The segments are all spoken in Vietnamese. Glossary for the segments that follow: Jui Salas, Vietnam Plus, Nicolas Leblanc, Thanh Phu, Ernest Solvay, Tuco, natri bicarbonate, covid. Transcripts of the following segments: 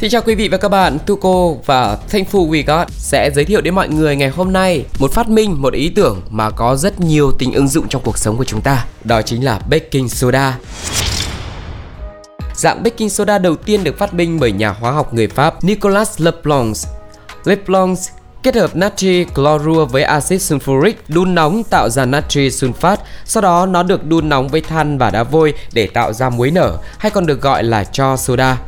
Xin chào quý vị và các bạn, Tuco và Thanh Phu We Got sẽ giới thiệu đến mọi người ngày hôm nay một phát minh, một ý tưởng mà có rất nhiều tính ứng dụng trong cuộc sống của chúng ta. Đó chính là baking soda. Dạng baking soda đầu tiên được phát minh bởi nhà hóa học người Pháp Nicolas Leblanc. Leblanc kết hợp natri clorua với axit sulfuric, đun nóng tạo ra natri sunfat, sau đó nó được đun nóng với than và đá vôi để tạo ra muối nở, hay còn được gọi là cho soda.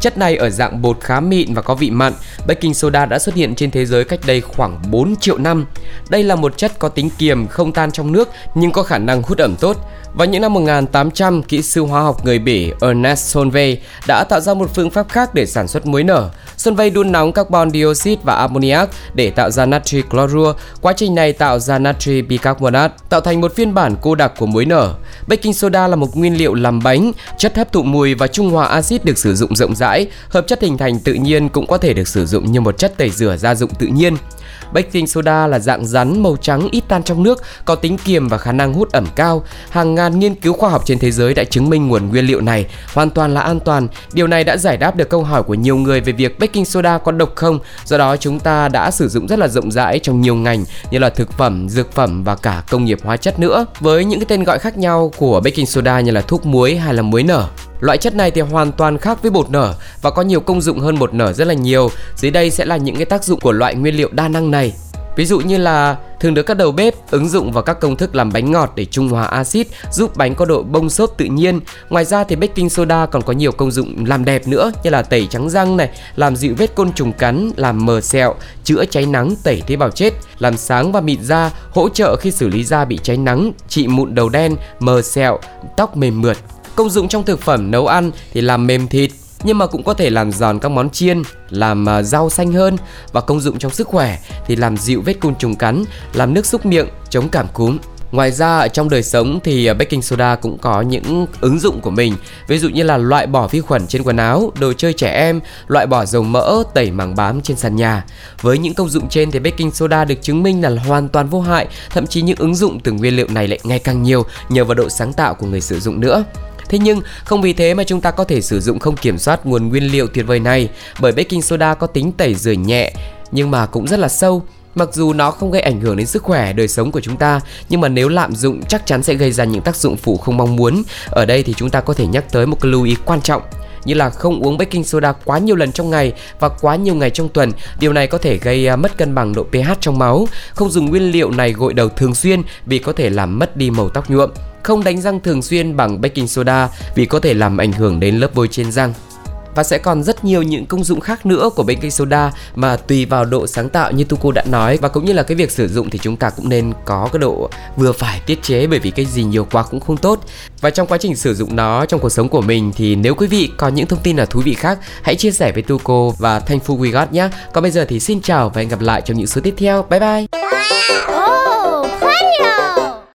Chất này ở dạng bột khá mịn và có vị mặn. Baking soda đã xuất hiện trên thế giới cách đây khoảng 4 triệu năm. Đây là một chất có tính kiềm, không tan trong nước nhưng có khả năng hút ẩm tốt. Vào những năm 1800, kỹ sư hóa học người Bỉ Ernest Solvay đã tạo ra một phương pháp khác để sản xuất muối nở. Solvay đun nóng carbon dioxide và ammoniac để tạo ra natri clorua. Quá trình này tạo ra natri bicarbonate, tạo thành một phiên bản cô đặc của muối nở. Baking soda là một nguyên liệu làm bánh, chất hấp thụ mùi và trung hòa axit được sử dụng rộng rãi. Hợp chất hình thành tự nhiên cũng có thể được sử dụng như một chất tẩy rửa gia dụng tự nhiên. Baking soda là dạng rắn màu trắng ít tan trong nước, có tính kiềm và khả năng hút ẩm cao. Hàng ngàn nghiên cứu khoa học trên thế giới đã chứng minh nguồn nguyên liệu này hoàn toàn là an toàn. Điều này đã giải đáp được câu hỏi của nhiều người về việc baking soda có độc không. Do đó chúng ta đã sử dụng rất là rộng rãi trong nhiều ngành như là thực phẩm, dược phẩm và cả công nghiệp hóa chất nữa, với những cái tên gọi khác nhau của baking soda như là thuốc muối hay là muối nở. Loại chất này thì hoàn toàn khác với bột nở và có nhiều công dụng hơn bột nở rất là nhiều. Dưới đây sẽ là những cái tác dụng của loại nguyên liệu đa năng này. Ví dụ như là thường được các đầu bếp ứng dụng vào các công thức làm bánh ngọt để trung hòa axit, giúp bánh có độ bông xốp tự nhiên. Ngoài ra thì baking soda còn có nhiều công dụng làm đẹp nữa, như là tẩy trắng răng này, làm dịu vết côn trùng cắn, làm mờ sẹo, chữa cháy nắng, tẩy tế bào chết, làm sáng và mịn da, hỗ trợ khi xử lý da bị cháy nắng, trị mụn đầu đen, mờ sẹo, tóc mềm mượt. Công dụng trong thực phẩm nấu ăn thì làm mềm thịt, nhưng mà cũng có thể làm giòn các món chiên, làm rau xanh hơn. Và công dụng trong sức khỏe thì làm dịu vết côn trùng cắn, làm nước súc miệng, chống cảm cúm. Ngoài ra trong đời sống thì baking soda cũng có những ứng dụng của mình. Ví dụ như là loại bỏ vi khuẩn trên quần áo, đồ chơi trẻ em, loại bỏ dầu mỡ, tẩy mảng bám trên sàn nhà. Với những công dụng trên thì baking soda được chứng minh là hoàn toàn vô hại. Thậm chí những ứng dụng từ nguyên liệu này lại ngày càng nhiều nhờ vào độ sáng tạo của người sử dụng nữa. Thế nhưng không vì thế mà chúng ta có thể sử dụng không kiểm soát nguồn nguyên liệu tuyệt vời này, bởi baking soda có tính tẩy rửa nhẹ nhưng mà cũng rất là sâu. Mặc dù nó không gây ảnh hưởng đến sức khỏe, đời sống của chúng ta, nhưng mà nếu lạm dụng chắc chắn sẽ gây ra những tác dụng phụ không mong muốn. Ở đây thì chúng ta có thể nhắc tới một lưu ý quan trọng, như là không uống baking soda quá nhiều lần trong ngày và quá nhiều ngày trong tuần. Điều này có thể gây mất cân bằng độ pH trong máu. Không dùng nguyên liệu này gội đầu thường xuyên vì có thể làm mất đi màu tóc nhuộm. Không đánh răng thường xuyên bằng baking soda vì có thể làm ảnh hưởng đến lớp vôi trên răng. Và sẽ còn rất nhiều những công dụng khác nữa của baking soda mà tùy vào độ sáng tạo như Tuco đã nói, và cũng như là cái việc sử dụng thì chúng ta cũng nên có cái độ vừa phải, tiết chế, bởi vì cái gì nhiều quá cũng không tốt. Và trong quá trình sử dụng nó trong cuộc sống của mình thì nếu quý vị có những thông tin nào thú vị khác, hãy chia sẻ với Tuco và Thanh Phu We Got nhé. Còn bây giờ thì xin chào và hẹn gặp lại trong những số tiếp theo. Bye bye.